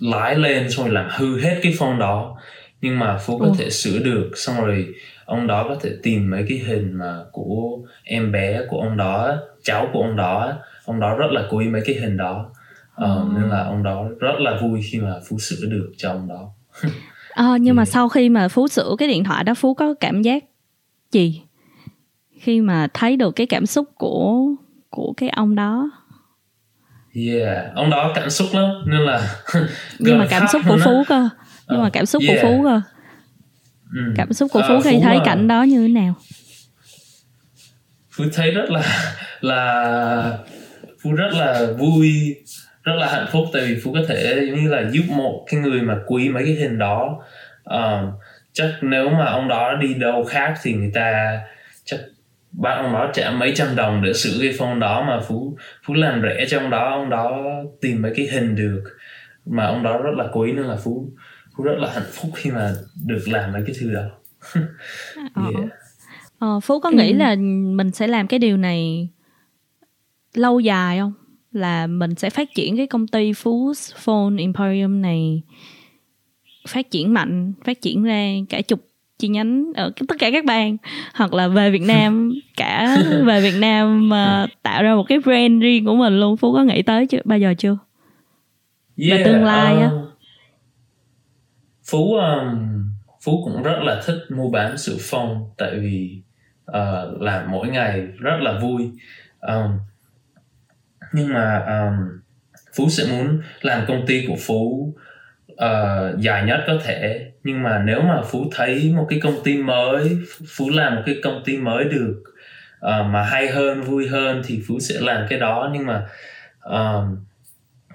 lái lên xong rồi làm hư hết cái phone đó. Nhưng mà Phú có thể sửa được, xong rồi ông đó có thể tìm mấy cái hình mà của em bé của ông đó, cháu của ông đó rất là quý mấy cái hình đó. Nên là ông đó rất là vui khi mà Phú sửa được cho ông đó. Nhưng mà sau khi mà Phú sửa cái điện thoại đó, Phú có cảm giác gì khi mà thấy được cái cảm xúc của cái ông đó? Yeah, ông đó cảm xúc lắm, nên là nhưng mà cảm xúc của Phú cơ. Nhưng mà cảm xúc của Phú cơ. Cảm xúc của Phú khi thấy cảnh đó như thế nào? Phú thấy rất là Phú rất là vui, rất là hạnh phúc, tại vì Phú có thể giống như là giúp một cái người mà quý mấy cái hình đó. Chắc nếu mà ông đó đi đâu khác thì người ta chắc bắt ông đó trả mấy trăm đồng để sửa cái phone đó, mà Phú làm rẻ cho ông đó tìm mấy cái hình được mà ông đó rất là quý, nên là Phú rất là hạnh phúc khi mà được làm mấy cái thứ đó. Phú có nghĩ là mình sẽ làm cái điều này lâu dài không? Là mình sẽ phát triển cái công ty Phú's Phone Emporium này, phát triển mạnh, phát triển ra cả chục chi nhánh ở tất cả các bang, hoặc là về Việt Nam, cả về Việt Nam tạo ra một cái brand riêng của mình luôn. Phú có nghĩ tới chưa, bao giờ chưa? Về tương lai á. Phú cũng rất là thích mua bán sự phone, tại vì làm mỗi ngày rất là vui. Nhưng mà Phú sẽ muốn làm công ty của Phú dài nhất có thể. Nhưng mà nếu mà Phú thấy một cái công ty mới, Phú làm một cái công ty mới được mà hay hơn, vui hơn, thì Phú sẽ làm cái đó. Nhưng mà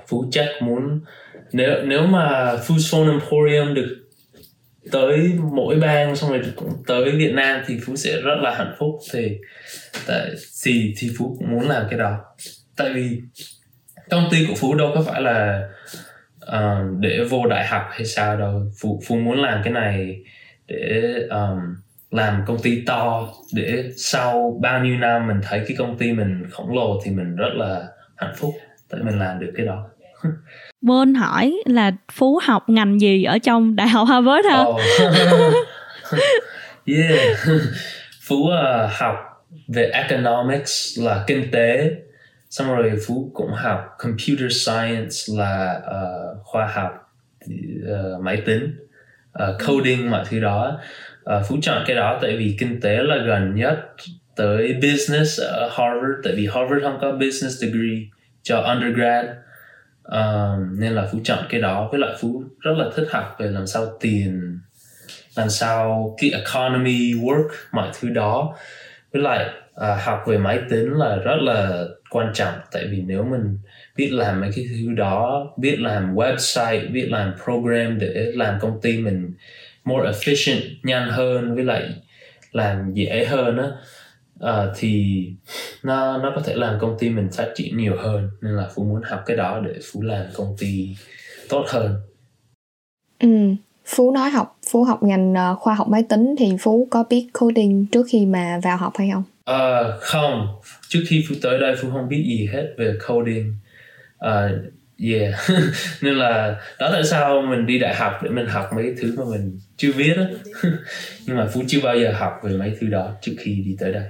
Phú chắc muốn nếu mà Phú's Phone Emporium được tới mỗi bang, xong rồi cũng tới Việt Nam, thì Phú sẽ rất là hạnh phúc. Thì Phú cũng muốn làm cái đó. Tại vì công ty của Phú đâu có phải là để vô đại học hay sao đâu. Phú muốn làm cái này để làm công ty to, để sau bao nhiêu năm mình thấy cái công ty mình khổng lồ thì mình rất là hạnh phúc, tại mình làm được cái đó. Quên hỏi là Phú học ngành gì ở trong Đại học Harvard hả? Phú học về economics là kinh tế, xong rồi Phú cũng học computer science là khoa học máy tính, coding mọi thứ đó. Phú chọn cái đó tại vì kinh tế là gần nhất tới business ở Harvard, tại vì Harvard không có business degree cho undergrad. Nên là Phú chọn cái đó. Với lại Phú rất là thích học về làm sao tiền, làm sao cái economy work, mọi thứ đó. Với lại học về máy tính là rất là quan trọng, tại vì nếu mình biết làm mấy cái thứ đó, biết làm website, biết làm program để làm công ty mình more efficient, nhanh hơn, với lại làm dễ hơn á, thì nó có thể làm công ty mình phát triển nhiều hơn. Nên là Phú muốn học cái đó để Phú làm công ty tốt hơn. Phú học ngành khoa học máy tính thì Phú có biết coding trước khi mà vào học hay không? Không, trước khi Phú tới đây Phú không biết gì hết về coding. Nên là đó tại sao mình đi đại học, để mình học mấy thứ mà mình chưa biết á. Nhưng mà Phú chưa bao giờ học về mấy thứ đó trước khi đi tới đây.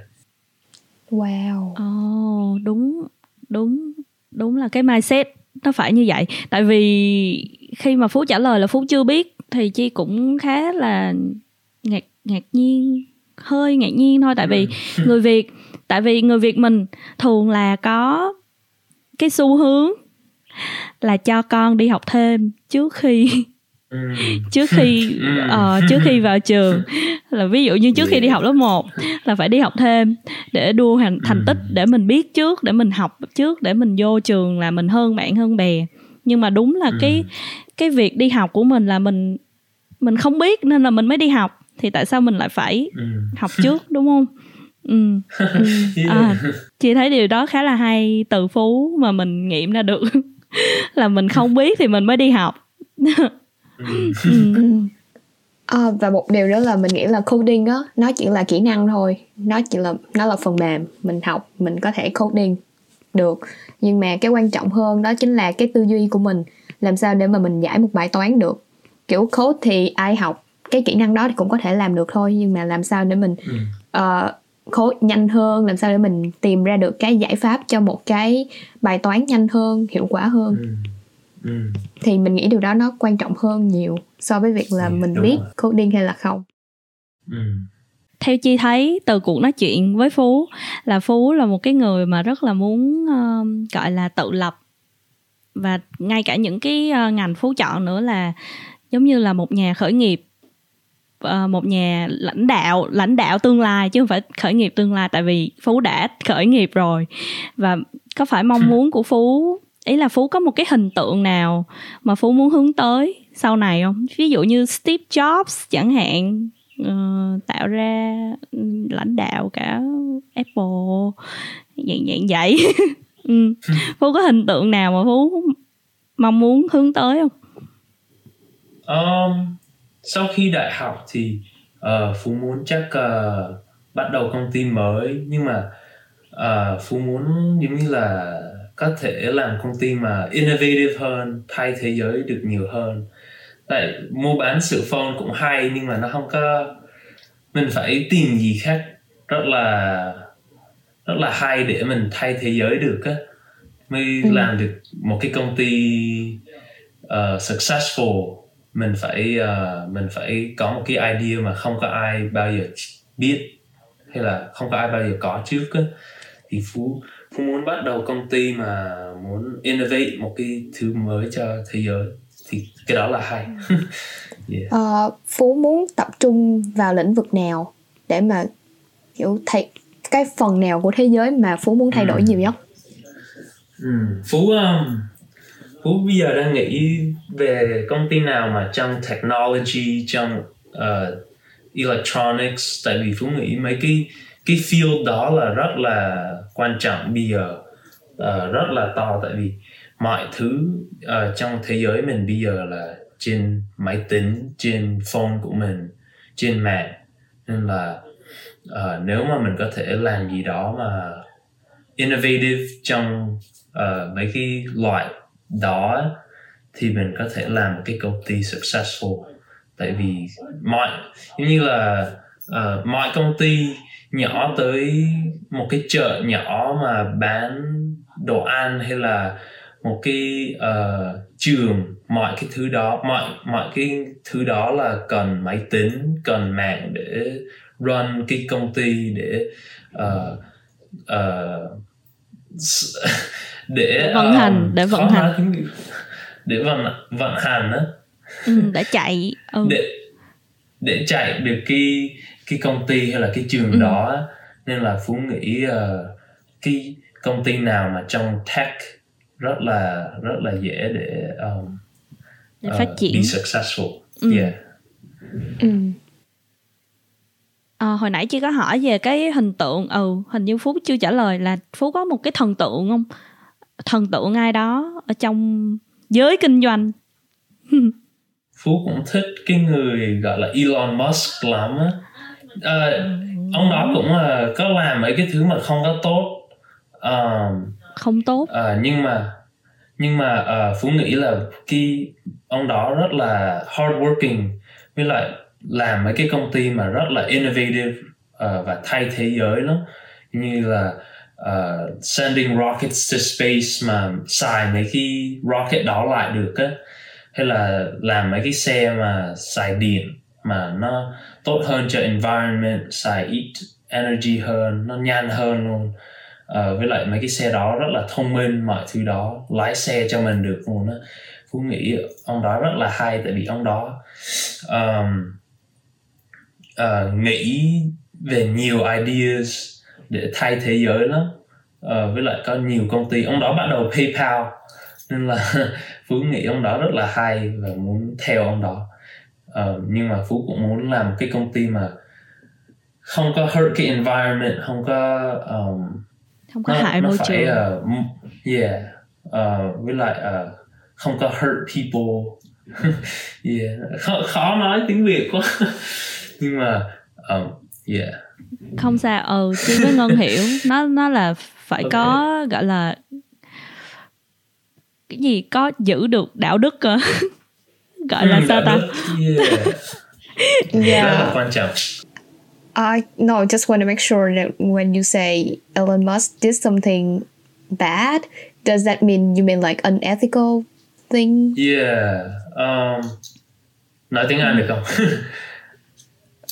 Wow. Đúng là cái mindset nó phải như vậy. Tại vì khi mà Phú trả lời là Phú chưa biết thì Chi cũng khá là ngạc nhiên thôi. Tại vì người Việt mình thường là có cái xu hướng là cho con đi học thêm trước khi vào trường, là ví dụ như trước khi đi học lớp 1 là phải đi học thêm để đua thành tích, để mình biết trước, để mình học trước, để mình vô trường là mình hơn bạn hơn bè. Nhưng mà đúng là cái việc đi học của mình là mình không biết nên là mình mới đi học, thì tại sao mình lại phải học trước, đúng không? Chị thấy điều đó khá là hay từ Phú mà mình nghiệm ra được. Là mình không biết thì mình mới đi học. Và một điều nữa là mình nghĩ là coding á, nó chỉ là kỹ năng thôi, nó là phần mềm mình học, mình có thể coding được. Nhưng mà cái quan trọng hơn đó chính là cái tư duy của mình, làm sao để mà mình giải một bài toán được. Kiểu code thì ai học cái kỹ năng đó thì cũng có thể làm được thôi, nhưng mà làm sao để mình code nhanh hơn, làm sao để mình tìm ra được cái giải pháp cho một cái bài toán nhanh hơn, hiệu quả hơn. Thì mình nghĩ điều đó nó quan trọng hơn nhiều so với việc là mình biết coding hay là không. Theo Chi thấy từ cuộc nói chuyện với Phú là Phú là một cái người mà rất là muốn gọi là tự lập, và ngay cả những cái ngành Phú chọn nữa là giống như là một nhà khởi nghiệp, một nhà lãnh đạo tương lai chứ không phải khởi nghiệp tương lai. Tại vì Phú đã khởi nghiệp rồi, và có phải mong muốn của Phú, ý là Phú có một cái hình tượng nào mà Phú muốn hướng tới sau này không? Ví dụ như Steve Jobs chẳng hạn, tạo ra lãnh đạo cả Apple dạng vậy. Phú có hình tượng nào mà Phú mong muốn hướng tới không? Sau khi đại học thì Phú muốn chắc bắt đầu công ty mới, nhưng mà Phú muốn giống như là có thể làm công ty mà innovative hơn, thay thế giới được nhiều hơn. Tại mua bán sửa phone cũng hay, nhưng mà nó không có, mình phải tìm gì khác rất là hay để mình thay thế giới được á, mới làm được một cái công ty successful. Mình phải có một cái idea mà không có ai bao giờ biết hay là không có ai bao giờ có trước á. Thì Phú muốn bắt đầu công ty mà muốn innovate một cái thứ mới cho thế giới, thì cái đó là hay. Yeah. Phú muốn tập trung vào lĩnh vực nào để mà kiểu cái phần nào của thế giới mà Phú muốn thay đổi nhiều nhất? Phú bây giờ đang nghĩ về công ty nào mà trong technology, trong electronics, tại vì Phú nghĩ mấy cái field đó là rất là quan trọng bây giờ, rất là to, tại vì mọi thứ trong thế giới mình bây giờ là trên máy tính, trên phone của mình, trên mạng, nên là nếu mà mình có thể làm gì đó mà innovative trong mấy cái loại đó thì mình có thể làm một cái công ty successful. Tại vì mọi công ty nhỏ tới một cái chợ nhỏ mà bán đồ ăn hay là một cái trường, mọi cái thứ đó là cần máy tính, cần mạng để run cái công ty, để vận hành đó. Để chạy được cái công ty hay là cái trường đó, nên là Phú nghĩ cái công ty nào mà trong tech rất là dễ để phát triển, be successful. Yeah. Hồi nãy chị có hỏi về cái hình tượng, hình như Phú chưa trả lời là Phú có một cái thần tượng không? Thần tượng ai đó ở trong giới kinh doanh? Phú cũng thích cái người gọi là Elon Musk lắm á. Ông đó cũng có làm mấy cái thứ mà không có tốt. Không tốt. Nhưng mà Phú nghĩ là cái ông đó rất là hardworking, với lại làm mấy cái công ty mà rất là innovative và thay thế giới lắm, như là sending rockets to space mà xài mấy cái rocket đó lại được á, hay là làm mấy cái xe mà xài điện mà nó tốt hơn cho environment, xài ít energy hơn, nó nhanh hơn luôn. Với lại mấy cái xe đó rất là thông minh, mọi thứ đó lái xe cho mình được luôn á. Phú nghĩ ông đó rất là hay, tại vì ông đó nghĩ về nhiều ideas để thay thế giới lắm, với lại có nhiều công ty. Ông đó bắt đầu PayPal, nên là Phú nghĩ ông đó rất là hay và muốn theo ông đó. Nhưng mà Phú cũng muốn làm một cái công ty mà không có hurt cái environment, không có hại môi trường, với lại không có hurt people. Khó nói tiếng Việt quá. Nhưng mà không sao, chứ với Ngân hiểu nó là phải có gọi là cái gì, có giữ được đạo đức gọi là sao ta? Rất là quan trọng. I just want to make sure that when you say Elon Musk did something bad, does that mean you mean like unethical thing? Yeah. Nói tiếng Anh được không?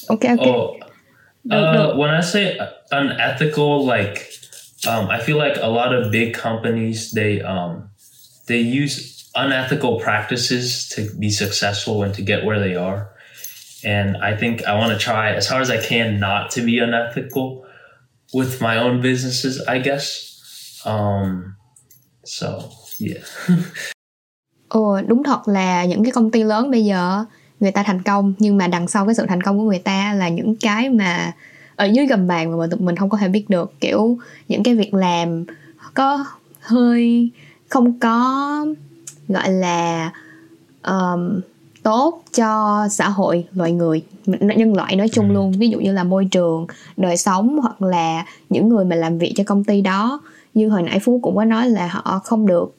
Okay. When I say unethical, like I feel like a lot of big companies, they use unethical practices to be successful and to get where they are. And I think I want to try as hard as I can not to be unethical with my own businesses, I guess. Đúng thật là những cái công ty lớn bây giờ người ta thành công, nhưng mà đằng sau cái sự thành công của người ta là những cái mà ở dưới gầm bàn mà tụi mình không có thể biết được, kiểu những cái việc làm có hơi không có gọi là tốt cho xã hội, loài người, nhân loại nói chung luôn. Ví dụ như là môi trường, đời sống, hoặc là những người mà làm việc cho công ty đó. Như hồi nãy Phú cũng có nói là họ không được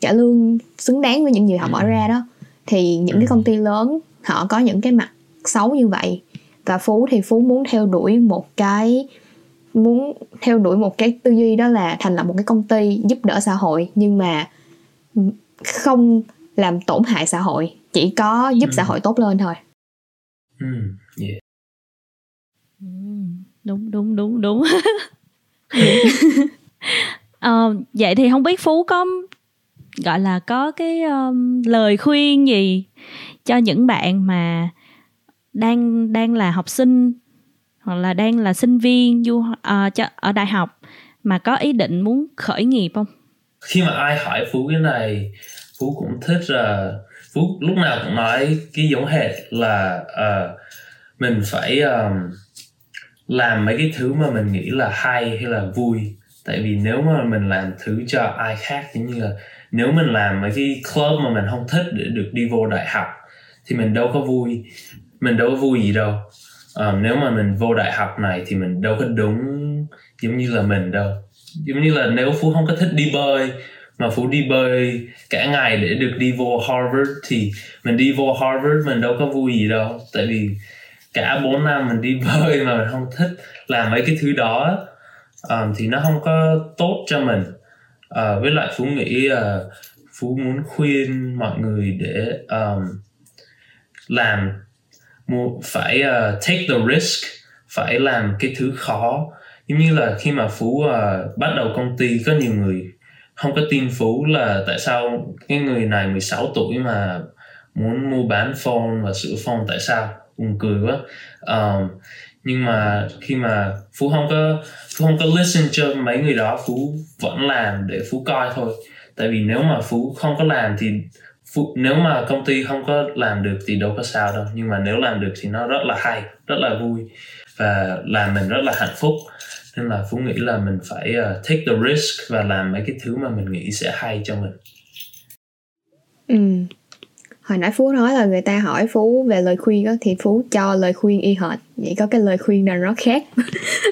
trả lương xứng đáng với những gì họ bỏ ra đó. Thì những cái công ty lớn họ có những cái mặt xấu như vậy. Và Phú thì Phú muốn theo đuổi một cái tư duy, đó là thành lập một cái công ty giúp đỡ xã hội nhưng mà không làm tổn hại xã hội, chỉ có giúp xã hội tốt lên thôi. Yeah. Đúng. Vậy thì không biết Phú có gọi là có cái lời khuyên gì cho những bạn mà đang là học sinh hoặc là đang là sinh viên ở đại học mà có ý định muốn khởi nghiệp không? Khi mà ai hỏi Phú cái này, Phú cũng thích là Phú lúc nào cũng nói cái giống hệt là mình phải làm mấy cái thứ mà mình nghĩ là hay hay là vui. Tại vì nếu mà mình làm thứ cho ai khác, giống như là nếu mình làm mấy cái club mà mình không thích để được đi vô đại học thì mình đâu có vui, mình đâu có vui gì đâu. Nếu mà mình vô đại học này thì mình đâu có đúng giống như là mình đâu. Giống như là nếu Phú không có thích đi bơi mà Phú đi bơi cả ngày để được đi vô Harvard thì mình đi vô Harvard mình đâu có vui gì đâu. Tại vì cả 4 năm mình đi bơi mà mình không thích làm mấy cái thứ đó thì nó không có tốt cho mình. Với lại Phú nghĩ Phú muốn khuyên mọi người để phải take the risk, phải làm cái thứ khó. Giống như là khi mà Phú bắt đầu công ty, có nhiều người không có tin Phú là tại sao cái người này 16 tuổi mà muốn mua bán phone và sửa phone, tại sao, buồn cười quá. Nhưng mà khi mà Phú không có listen cho mấy người đó, Phú vẫn làm để Phú coi thôi. Tại vì nếu mà Phú không có làm thì nếu mà công ty không có làm được thì đâu có sao đâu. Nhưng mà nếu làm được thì nó rất là hay, rất là vui và làm mình rất là hạnh phúc. Nên là Phú nghĩ là mình phải take the risk và làm mấy cái thứ mà mình nghĩ sẽ hay cho mình. Hồi nãy Phú nói là người ta hỏi Phú về lời khuyên đó, thì Phú cho lời khuyên y hệt. Vậy có cái lời khuyên nào nó khác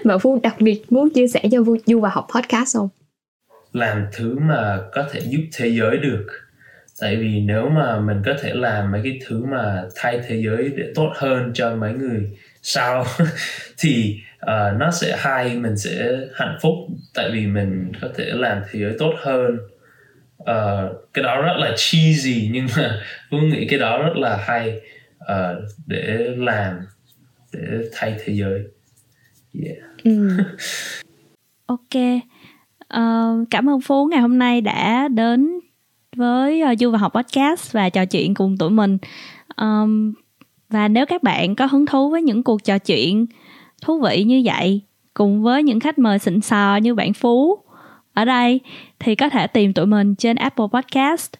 mà Phú đặc biệt muốn chia sẻ cho Du và học podcast không? Làm thứ mà có thể giúp thế giới được. Tại vì nếu mà mình có thể làm mấy cái thứ mà thay thế giới để tốt hơn cho mấy người sau thì nó sẽ hay, mình sẽ hạnh phúc. Tại vì mình có thể làm thế giới tốt hơn. Cái đó rất là cheesy nhưng mà tôi nghĩ cái đó rất là hay để làm, để thay thế giới. Yeah. Ok. Cảm ơn Phú ngày hôm nay đã đến với Du và Học Podcast và trò chuyện cùng tụi mình. Và nếu các bạn có hứng thú với những cuộc trò chuyện thú vị như vậy cùng với những khách mời xịn sò như bạn Phú ở đây thì có thể tìm tụi mình trên Apple Podcast,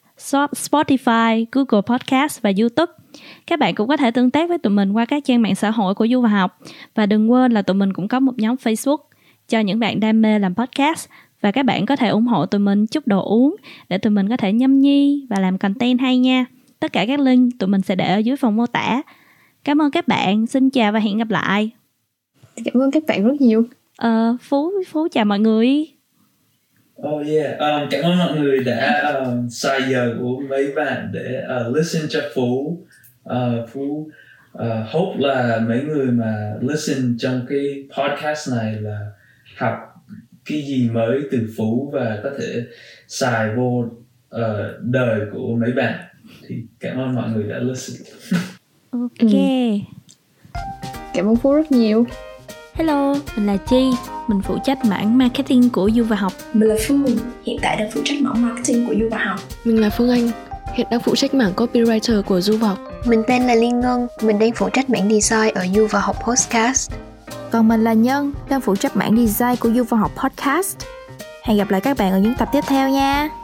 Spotify, Google Podcast và YouTube. Các bạn cũng có thể tương tác với tụi mình qua các trang mạng xã hội của Du và Học. Và đừng quên là tụi mình cũng có một nhóm Facebook cho những bạn đam mê làm podcast. Và các bạn có thể ủng hộ tụi mình chút đồ uống để tụi mình có thể nhâm nhi và làm content hay nha. Tất cả các link tụi mình sẽ để ở dưới phần mô tả. Cảm ơn các bạn, xin chào và hẹn gặp lại. Cảm ơn các bạn rất nhiều. Phú chào mọi người. Cảm ơn mọi người đã xài giờ của mấy bạn để listen cho Phú. Phú hope là mấy người mà listen trong cái podcast này là học cái gì mới từ Phú và có thể xài vô đời của mấy bạn. Thì cảm ơn mọi người đã listen. Ok. Cảm ơn Phú rất nhiều. Hello, mình là Chi, mình phụ trách mảng marketing của Du và Học. Mình là Phương, hiện tại đang phụ trách mảng marketing của Du và Học. Mình là Phương Anh, hiện đang phụ trách mảng copywriter của Du và Học. Mình tên là Liên Ngân, mình đang phụ trách mảng design ở Du và Học Podcast. Còn mình là Nhân, đang phụ trách mảng design của Du và Học Podcast. Hẹn gặp lại các bạn ở những tập tiếp theo nha.